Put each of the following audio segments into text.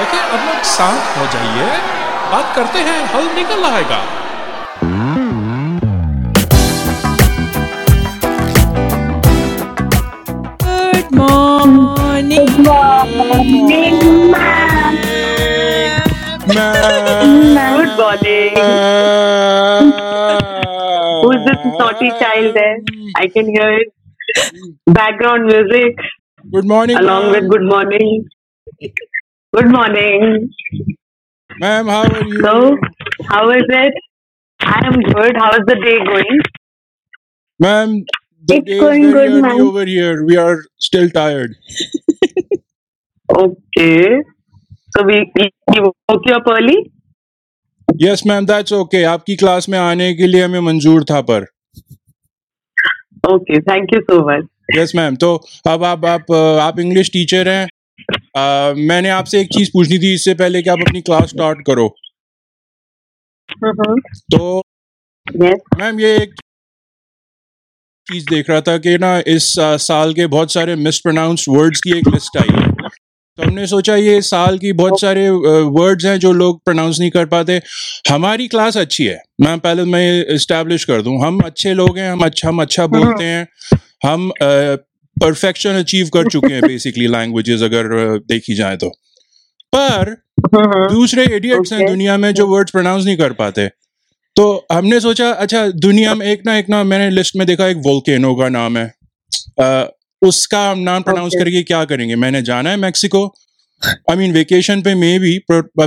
देखिए अब लोग शांत हो जाइए, बात करते हैं, हल निकल आएगा। Good morning ma'am, good morning. Who is this naughty child there? I can hear it. Background music. Good morning. Along with good morning. Good morning. Ma'am, how are you? So, how is it? I am good. How is the day going? Ma'am, it's going good, ma'am. Over here. We are still tired. Okay. So, we woke you up early? Yes, ma'am. That's okay. आपकी class में आने के लिए हमें मंजूर था पर. Okay. Thank you so much. Yes, ma'am. तो अब आप English teacher हैं. मैंने आपसे एक चीज पूछनी थी इससे पहले कि आप अपनी क्लास स्टार्ट करो। तो मैम ये एक चीज देख रहा था कि ना इस साल के बहुत सारे मिसप्रोनाउंस्ड वर्ड्स की एक लिस्ट आई है, तो हमने सोचा ये साल की बहुत सारे वर्ड्स हैं जो लोग प्रोनाउंस नहीं कर पाते। हमारी क्लास अच्छी है मैम, पहले मैं एस्टैब्लिश कर दूं, हम अच्छे लोग हैं, हम अच्छा बोलते हैं, हम परफेक्शन अचीव कर चुके हैं बेसिकली लैंग्वेजेस अगर देखी जाए तो। पर दूसरे इडियट्स हैं दुनिया में जो वर्ड्स प्रोनाउंस नहीं कर पाते, तो हमने सोचा अच्छा दुनिया में एक ना मैंने लिस्ट में देखा एक वोल्केनो का नाम है, उसका हम नाम प्रोनाउंस करके क्या करेंगे। मैंने जाना है मैक्सिको, आई मीन वेकेशन पे मे भी,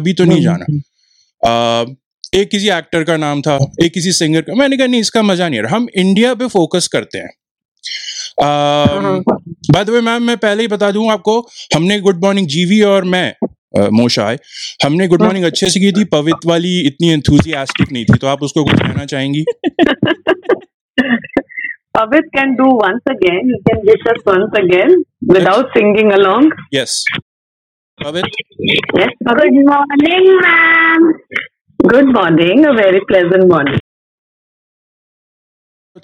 अभी तो नहीं जाना। एक किसी एक्टर का नाम था, एक किसी सिंगर का, मैंने कहा नहीं इसका मजा नहीं आ रहा, हम इंडिया पे फोकस करते हैं। बाय द वे मैम मैं पहले ही बता दूं आपको, हमने गुड मॉर्निंग जीवी और मैं मोशाय हमने गुड मॉर्निंग अच्छे से की थी, पवित वाली इतनी एंथुसियास्टिक नहीं थी, तो आप उसको कुछ कहना चाहेंगी? Pavit can do once again, you can wish us once again without singing along. Yes Pavit. Yes good morning ma'am, good morning, a very pleasant morning.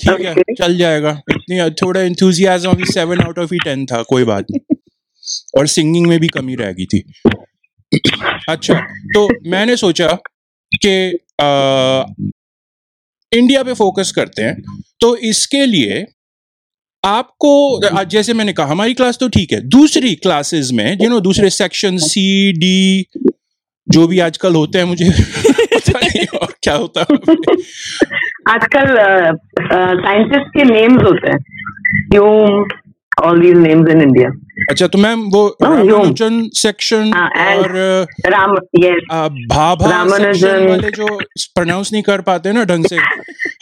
ठीक okay. है चल जाएगा, इतनी थोड़ा enthusiasm अभी 7 out of 10 था, कोई बात नहीं, और सिंगिंग में भी कमी रह गई थी। अच्छा तो मैंने सोचा कि इंडिया पे फोकस करते हैं, तो इसके लिए आपको जैसे मैंने कहा हमारी क्लास तो ठीक है, दूसरी क्लासेस में दूसरे सेक्शन C, D जो भी आजकल होते हैं, मुझे पता नहीं और क्या होता है आजकल। साइंटिस्ट के नेम्स होते हैं, all these names in India. अच्छा तो मैम वो रामानुजन सेक्शन और भाभा रामानुजन वाले जो प्रोनाउंस नहीं कर पाते ना ढंग से,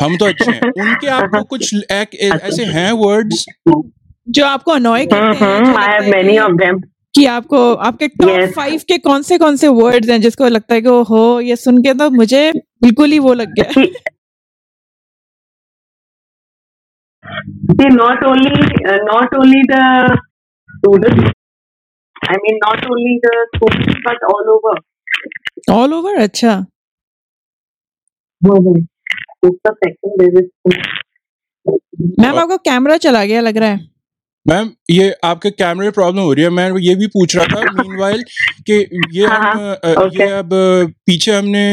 हम तो अच्छे हैं उनके। आपको कुछ ऐसे हैं वर्ड्स जो आपको अनॉय करते हैं? I have many of them. कि आपको आपके टॉप 5 के कौन से वर्ड्स हैं जिसको लगता है कि ओहो ये सुन के तो मुझे बिल्कुल ही वो लग गया? Not only the students, I mean not only the students but all over. अच्छा मैम आपको कैमरा चला गया लग रहा है। मैम ये आपके कैमरे प्रॉब्लम हो रही है, मैं ये भी पूछ रहा था मीनवाइल कि ये ये अब पीछे हमने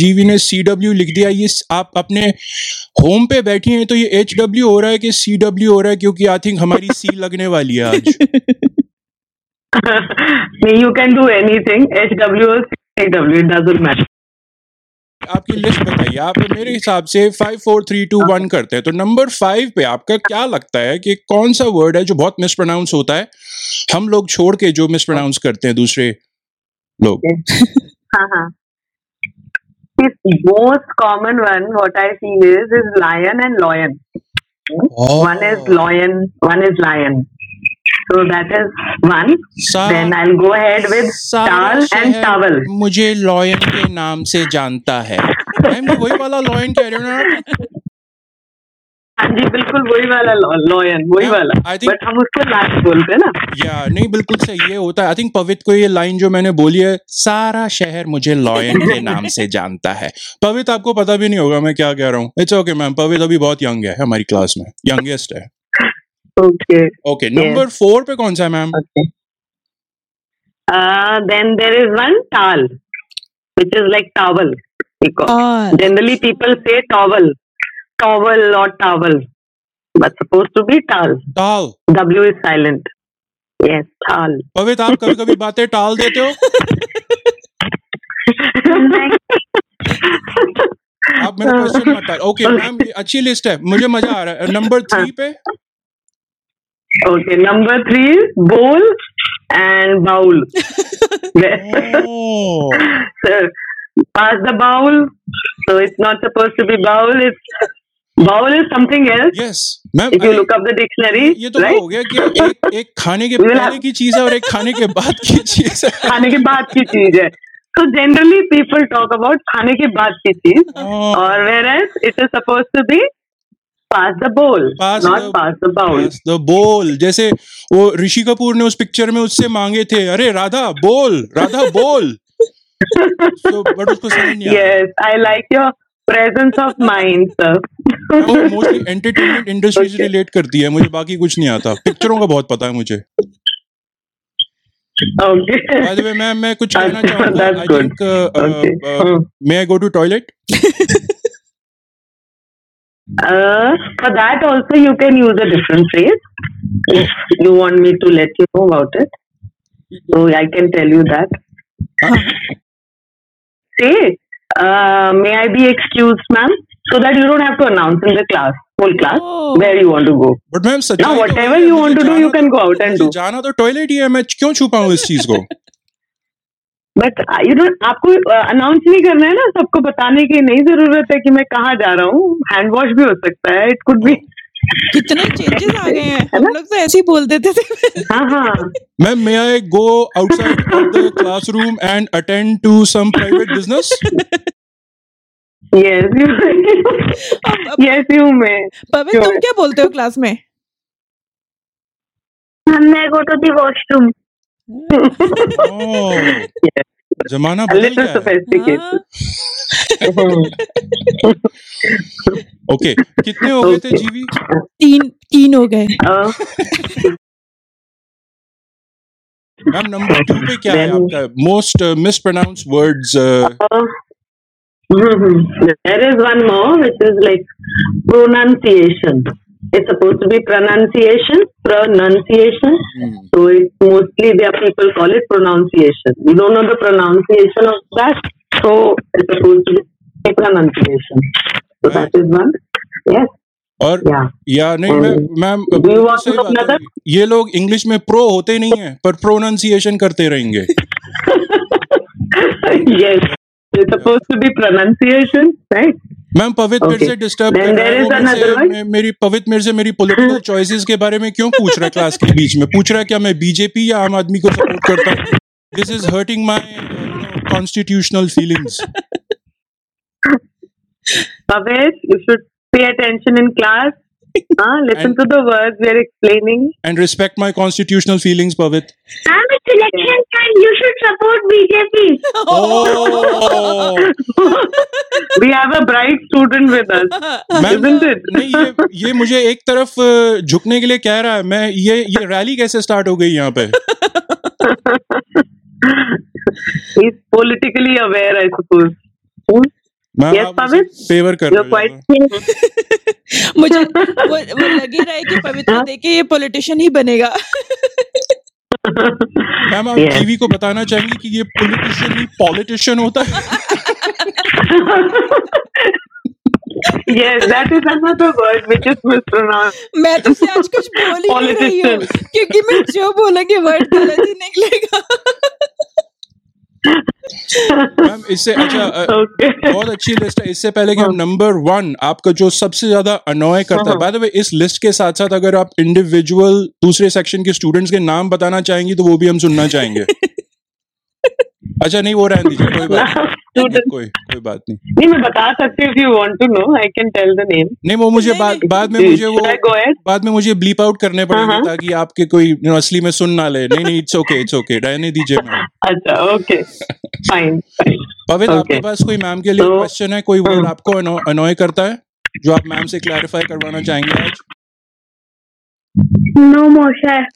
जीवी ने CW लिख दिया, ये आप अपने होम पे बैठी हैं तो ये HW हो रहा है कि CW हो रहा है, क्योंकि आई थिंक हमारी C लगने वाली है आज। नहीं you can do anything, HW और CW इट डजंट मैटर। आपकी लिस्ट बताइए, आप मेरे हिसाब से 5, 4, 3, 2, 1 करते हैं, तो नंबर 5 पे आपका क्या लगता है कि कौन सा वर्ड है जो बहुत मिसप्रोनाउंस होता है, हम लोग छोड़ के जो मिसप्रोनाउंस करते हैं दूसरे लोग? हाँ most common one what I feel is lion and lion. One is lion, one is lion, so that is one. Then I'll go ahead with towel and towel. मुझे लॉयन के नाम से जानता है। मैम वही वाला लॉयन कह रहे हो ना? हाँ जी बिल्कुल वही वाला लॉयन, वही वाला, बट हम उसको लायन बोलते हैं ना। या नहीं बिल्कुल सही ये होता है। आई थिंक पवित को ये लाइन जो मैंने बोली है, सारा शहर मुझे लॉयन के नाम से जानता है, पवित आपको पता भी नहीं होगा मैं क्या कह रहा हूँ। इट्स ओके मैम, पवित अभी बहुत यंग है हमारी क्लास में, यंगेस्ट है। ओके नंबर 4 पे कौन सा है ma'am? Then there is one towel, which is like towel. Generally people say towel or towel, but supposed to be towel. W is silent. Yes, towel. Pavit, आप कभी-कभी बातें towel देते हो? आप मेरा क्वेश्चन मत आए. ओके मैम, अच्छी लिस्ट है, मुझे मजा आ रहा है. नंबर 3 पे. Okay, number 3 is bowl and bowl. Oh. So, pass the bowl. So it's not supposed to be bowl. It's bowl is something else. Yes, ma'am. If you look up the dictionary, ये तो हो गया कि एक खाने के पहले की चीज है और एक खाने के बाद की चीज है. खाने के बाद की चीज है. So generally people talk about खाने के बाद की चीज. और whereas it is supposed to be Pass the bowl, not pass the bowl. Pass the bowl. जैसे वो ऋषि कपूर ने उस पिक्चर में उससे मांगे थे, अरे राधा बोल. So but उसको समझ नहीं आया. Yes, I like your presence of mind, sir. वो mostly entertainment industry से relate करती है, मुझे बाकी कुछ नहीं आता. पिक्चरों का बहुत पता है मुझे. Okay. By the way, ma'am मैं कुछ कहना चाहूँगा. I think may I go to toilet? For that also you can use a different phrase if you want me to let you know about it. So I can tell you that. Say, may I be excused, ma'am? So that you don't have to announce in the class, whole class, where you want to go. But ma'am, now whatever you want to do, you can go out and do. जाना तो toilet ही है, मैं क्यों छुपाऊँ इस चीज को? But you know आपको announce नहीं करना है ना, सबको बताने की नहीं जरूरत है कि मैं कहाँ जा रहा हूँ. हैंड वॉश भी हो सकता है. It could be. कितने चेंजेस आ गए हैं, हम लोग तो ऐसे ही बोल देते थे. हाँ. Ma'am, may I go outside of the classroom and attend to some private business? Yes, you may. Yes, you may. पवित्र, तुम क्या बोलते हो क्लास में? मैं go to the washroom. जमाना बदल गया. ओके, कितने हो गए थे जीवी? 3 हो गए. मैम, नंबर 2 पे क्या है आपका? Most mispronounce words. There is one more which is like pronunciation. It's supposed to be pronunciation. So it's mostly their people call it pronunciation. We don't know the pronunciation of that, so it's supposed to be pronunciation. So that is one. Yes. और या नहीं ma'am, ये लोग English में pro होते नहीं है पर प्रोनाउंसिएशन करते रहेंगे. Yes, it's supposed to be pronunciation, right? Ma'am, Pavit मेरे से डिस्टर्ब कर रहा है. मेरे से मेरी पॉलिटिकल चॉइसेस के बारे में क्यों पूछ रहा है? क्लास के बीच में पूछ रहा है क्या मैं बीजेपी या आम आदमी को सपोर्ट करता हूँ? This is hurting my constitutional feelings. Pavit, you should pay attention in class. Listen to the words we are explaining. And respect my constitutional feelings, Pavit. Ma'am, it's election time. You should support BJP. Oh! We have a bright student with us. Isn't it? नहीं, ये मुझे एक तरफ झुकने के लिए कह रहा है. मैं ये रैली कैसे स्टार्ट हो गई यहाँ पे? He's politically aware, I suppose. Yes, Pavit. Favor कर रहे हो. You're quite. मुझे वो लग ही रहा है कि पवित्र देखे ये पॉलिटिशियन ही बनेगा. मैम, आप जीवी को बताना चाहेंगे कि ये पॉलिटिशियन होता है? Yes, that is another word which is mispronounced. मैं तुमसे आज कुछ बोल ही नहीं रही हूँ क्योंकि मैं जो बोलूँगी वर्ड गलत ही निकलेगा. मैम, इससे अच्छा बहुत अच्छी लिस्ट है. इससे पहले कि हम नंबर 1 आपका जो सबसे ज्यादा अनॉय करता है. बाय द वे, इस लिस्ट के साथ साथ अगर आप इंडिविजुअल दूसरे सेक्शन के स्टूडेंट्स के नाम बताना चाहेंगी तो वो भी हम सुनना चाहेंगे. अच्छा, नहीं वो रहने दीजिए, कोई बात नहीं. नहीं, मैं बता सकती हूँ. If you want to know, I can tell the name. नहीं, वो मुझे बाद में मुझे ब्लीप आउट करने पड़ेंगे ताकि आपके कोई असली में सुन ना ले. नहीं, इट्स ओके, रहने दीजिए मैम. अच्छा, ओके, फाइन. पवित्र, आपके पास कोई मैम के लिए क्वेश्चन है? कोई वर्ड आपको अनॉय करता है जो आप मैम से क्लैरिफाई करवाना चाहेंगे आज? No motion.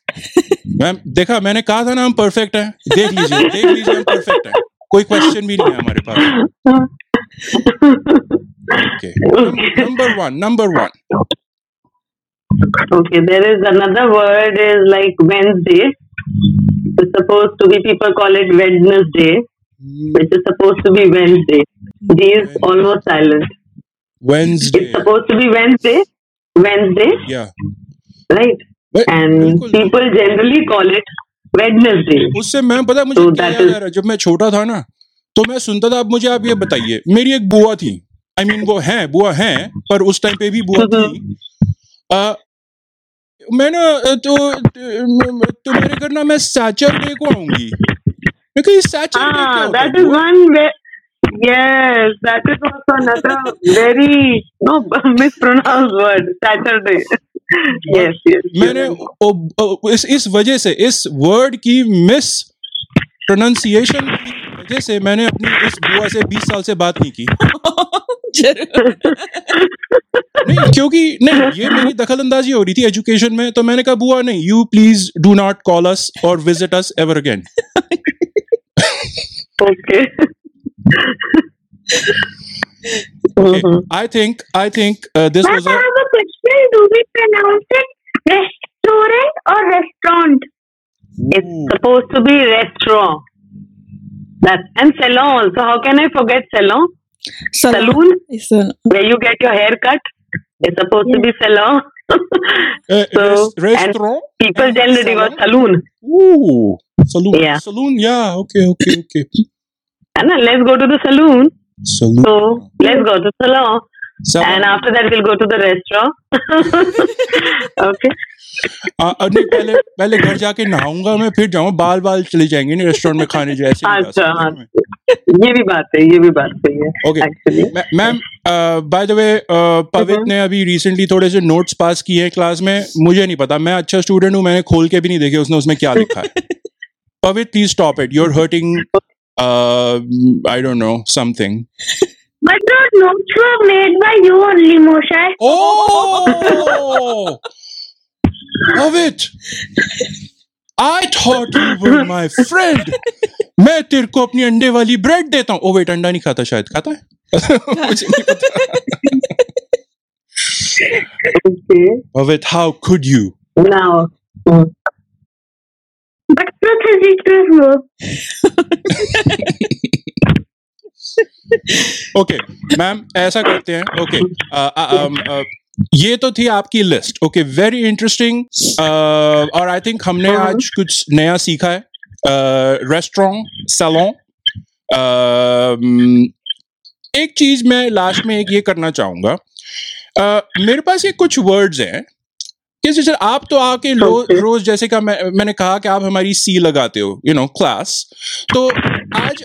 मैम देखा, मैंने कहा था ना हम परफेक्ट हैं, देख लीजिए हम परफेक्ट हैं, कोई क्वेश्चन भी नहीं है हमारे पास। Number one Okay, there is another word is like Wednesday. It's supposed to be, people call it Wednesday, which is supposed to be Wednesday. D is almost silent. Wednesday. It's supposed to be Wednesday. Wednesday. Yeah. Right. And people generally call it Wednesday. उससे ma'am पता मुझे क्या याद आ रहा, जब मैं छोटा था ना तो मैं सुनता था, आप ये बताइए, मेरी एक बुआ थी, I mean वो है, बुआ है, पर उस टाइम पे भी बुआ थी। मैं ना तो तुम्हारे घर ना मैं सैटरडे को आऊंगी, क्योंकि Saturday Yes, that is also another very mispronounced word, Saturday. Yes, yes. मैंने इस वजह से, इस वर्ड की मिस प्रोनाउंसिएशन की वजह से मैंने अपनी इस बुआ से 20 साल से बात नहीं की। नहीं, क्योंकि नहीं, ये मेरी दखल अंदाजी हो रही थी एजुकेशन में, तो मैंने कहा बुआ नहीं, you please do not call us or visit us ever again. Okay, I think this was a question. Do we pronounce it restaurant or restaurant? Ooh. It's supposed to be restaurant. That and salon. So how can I forget salon? Saloon. Where you get your hair cut. It's supposed to be salon. So restaurant. People generally go saloon. Ooh, saloon. Yeah. Saloon. Yeah. Okay. And then let's go to the saloon. So let's go to salon. And after that we'll go to the restaurant. Okay. नहीं, पहले घर जाके नहाऊंगा मैं, फिर जाऊंगा, बाल चले जाएंगे नहीं रेस्टोरेंट में खाने जैसे। अच्छा हाँ, ये भी बात है actually. Ma'am by the way, Pavit ने अभी रिसेंटली थोड़े से नोट्स पास किए हैं क्लास में, मुझे नहीं पता, मैं अच्छा स्टूडेंट हूँ, मैंने खोल के भी नहीं देखे उसने उसमें क्या लिखा है। Pavit please stop it, you are hurting I don't know, something. But those notes were made by you only, Moshe. Oh! Pavit! I thought you were my friend. मैं तेरे को अपनी अंडे वाली ब्रेड देता हूँ। ओ वेट, अंडा नहीं खाता, शायद खाता है। मुझे नहीं पता। Pavit, how could you? Now. But truth is the truth. Okay, ma'am ऐसा करते हैं। Okay, ये तो थी आपकी लिस्ट। Okay, very interesting. और I think हमने आज कुछ नया सीखा है। Restaurant, salon. एक चीज मैं लास्ट में एक ये करना चाहूंगा। मेरे पास ये कुछ वर्ड्स हैं। सर, आप तो आके रोज जैसे का मैंने कहा कि आप हमारी सी लगाते हो, यू नो, क्लास। तो आज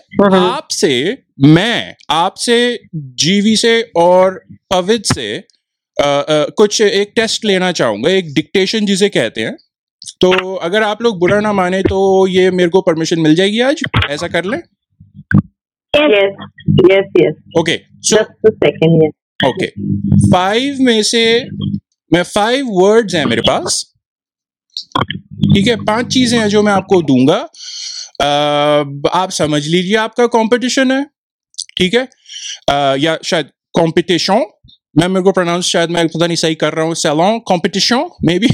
आपसे जीवी से और पवित से कुछ एक टेस्ट लेना चाहूंगा, एक डिक्टेशन जिसे कहते हैं। तो अगर आप लोग बुरा ना माने तो ये मेरे को परमिशन मिल जाएगी आज, ऐसा कर लें? Yes. Okay, just a second. Okay, 5 में से मैं 5 वर्ड्स हैं मेरे पास, ठीक है, 5 चीजें हैं जो मैं आपको दूंगा। आप समझ लीजिए आपका कंपटीशन है, ठीक है, या शायद कंपटीशन। मैं मेरे को प्रोनाउंस शायद मैं पता नहीं सही कर रहा हूँ, salon competition maybe.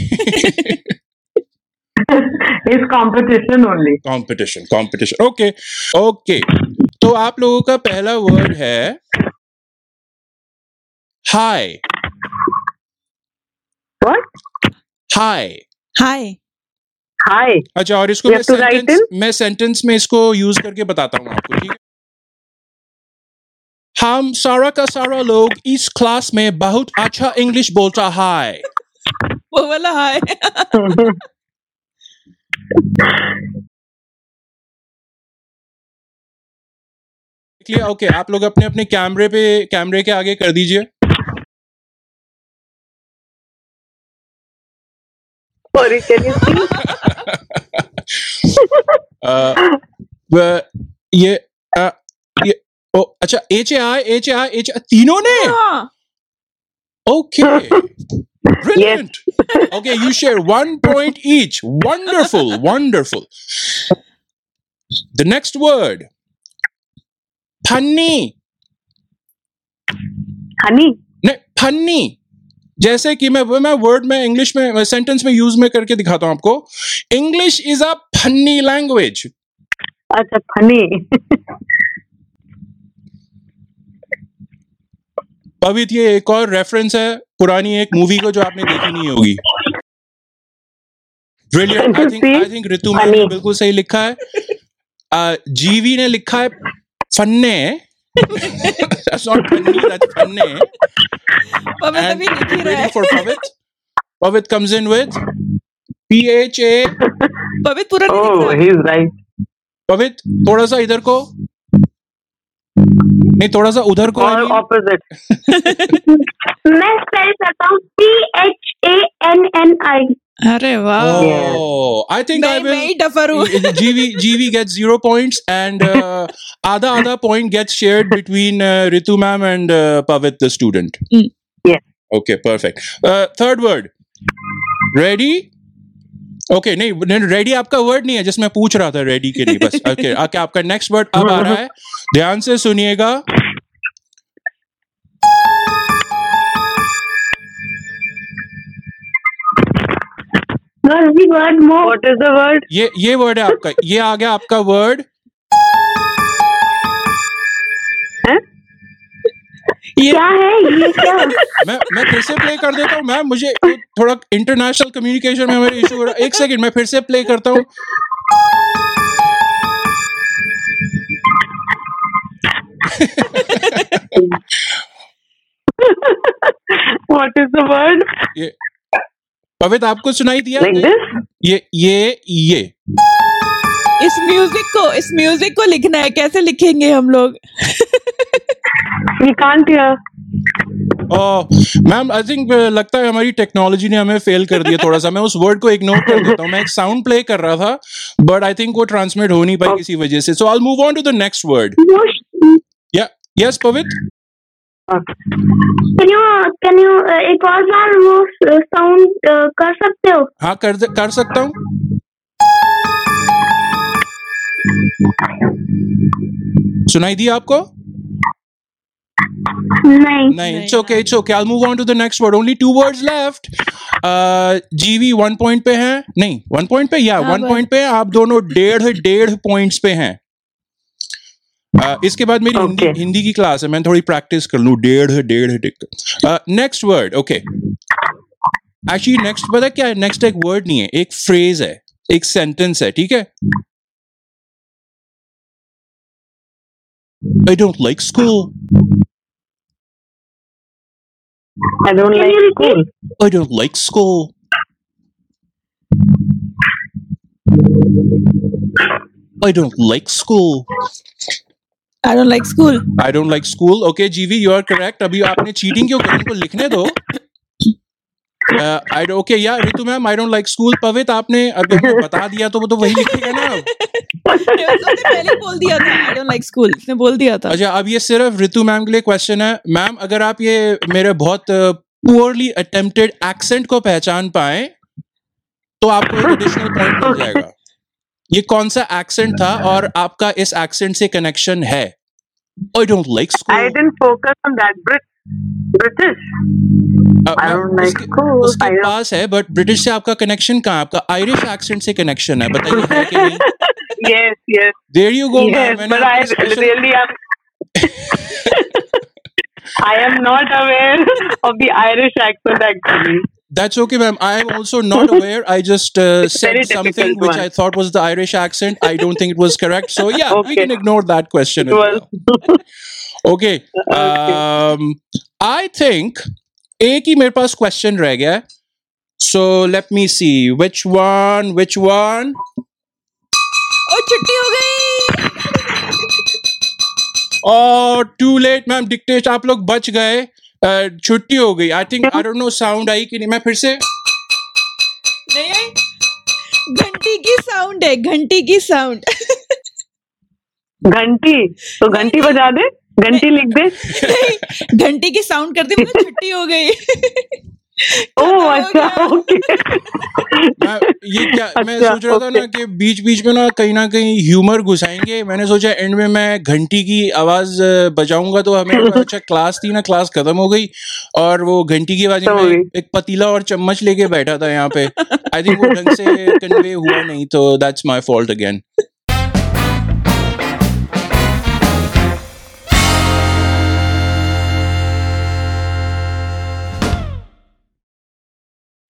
It's competition only, competition. Okay, तो आप लोगों का पहला वर्ड है हाय। हाय। अच्छा, और इसको मैं सेंटेंस में इसको यूज करके बताता हूँ आपको, ठीक है। हम सारा का सारा लोग इस क्लास में बहुत अच्छा इंग्लिश बोलता है। वो वाला हाय। ओके, आप लोग अपने अपने कैमरे के आगे कर दीजिए। अच्छा, तीनों ने। Okay, Brilliant. Yes. Okay, you share 1 point each. Wonderful, wonderful. The next word. Panni. Honey. नहीं, funny. जैसे कि मैं वर्ड में इंग्लिश में सेंटेंस में यूज में करके दिखाता हूँ आपको. English is a funny language. अच्छा, फनी. पवित, ये एक और रेफरेंस है पुरानी एक मूवी को जो आपने देखी नहीं होगी. Brilliant. I think Ritu ma'am ने बिल्कुल सही लिखा है. जीवी ने लिखा है फन्ने. That's not funny, that's funny. Pavit abhi likh hi raha hai. For Pavit. Pavit comes in with PHA. Pavit pura nahi likha. Oh, he's right. Pavit, थोड़ा सा इधर को, नहीं थोड़ा सा उधर को. All opposite. मैं spell करता हूँ PHANNI. अरे वाह. I think I will. GV gets 0 points and आधा point gets shared between Ritu ma'am and Pavit the student. Yeah. Okay, perfect. Third word. Ready? Okay, नहीं ready आपका word नहीं है जिसमें पूछ रहा था ready के लिए बस. Okay, आपका next word अब आ रहा है. ध्यान से सुनिएगा. Word more. What is the word? ये वर्ड है आपका. ये आ गया आपका वर्ड. क्या है ये? क्या? मैं फिर से प्ले कर देता हूँ मैम. मुझे थोड़ा इंटरनेशनल कम्युनिकेशन में मेरे इशू हो रहा है. 1 सेकंड, मैं फिर से प्ले करता हूँ. What is the word? Pavit, आपको सुनाई दिया? ये इस म्यूजिक को लिखना है. कैसे लिखेंगे हम लोग? You can't hear. Ma'am, I think लगता है हमारी टेक्नोलॉजी ने हमें फेल कर दिया थोड़ा सा. मैं उस वर्ड को इग्नोर कर देता हूँ. मैं एक साउंड प्ले कर रहा था बट आई थिंक वो ट्रांसमिट हो नहीं पाई किसी वजह से. So I will move on to the next word. Yes Pavit. Can you एक और बार वो साउंड कर सकते हो? हाँ, कर सकता हूँ. सुनाई दिया आपको? नहीं. It's okay. I'll move on to the next word. Only 2 words left. GV 1 point पे है. नहीं, 1 point पे. या 1 point पे. आप दोनों डेढ़ पॉइंट्स पे हैं. इसके बाद मेरी हिंदी की क्लास है. मैं थोड़ी प्रैक्टिस कर लूं. डेढ़. Next word. Okay, actually next पता क्या है? नेक्स्ट एक वर्ड नहीं है, एक फ्रेज है, एक सेंटेंस है. ठीक है. I don't like school. I don't like school. I don't like school. Okay, GV, you are correct. अभी आपने cheating क्यों करी? उनको लिखने दो. Okay, yeah, Ritu ma'am, I don't like school. Pavit, आपने अभी बता दिया तो वो तो वही लिखेगा ना. उसने पहले बोल दिया था. I don't like school. उसने बोल दिया था. अच्छा, अब ये सिर्फ रितु मैम के लिए क्वेश्चन है. मैम, अगर आप ये मेरे बहुत poorly attempted accent को पहचान पाए तो आपको एक एडिशनल पॉइंट मिल जाएगा. ये कौन सा एक्सेंट था और आपका इस एक्सेंट से कनेक्शन है? I don't like school. I didn't focus on that. British. I don't like school. उसके पास है बट ब्रिटिश से आपका कनेक्शन कहाँ? आपका आयरिश एक्सेंट से कनेक्शन है. बताइए है कि नहीं? Yes. There you go. But I really I am not aware of the Irish accent actually. That's okay, ma'am. I am also not aware. I just said something which I thought was the Irish accent. I don't think it was correct. So yeah, okay. We can ignore that question. Okay. I think ek hi mere paas question reh gaya. So let me see which one. Oh, chutti ho gayi. Oh, too late, ma'am. Dictate. Aap log bach gaye. छुट्टी हो गई. I think. I don't know sound आई कि नहीं. मैं फिर से. नहीं आई. घंटी की साउंड. घंटी. तो घंटी बजा दे. घंटी लिख दे. घंटी की साउंड करते. छुट्टी हो गई. ये क्या मैं सोच रहा था ना कि बीच बीच में ना कहीं ह्यूमर घुसाएंगे। मैंने सोचा एंड में मैं घंटी की आवाज बजाऊंगा तो हमें अच्छा क्लास थी ना, क्लास खत्म हो गई और वो घंटी की आवाज में एक पतीला और चम्मच लेके बैठा था यहाँ पे। आई थिंक वो ढंग से कन्वे हुआ नहीं, तो दैट्स माई फॉल्ट अगेन।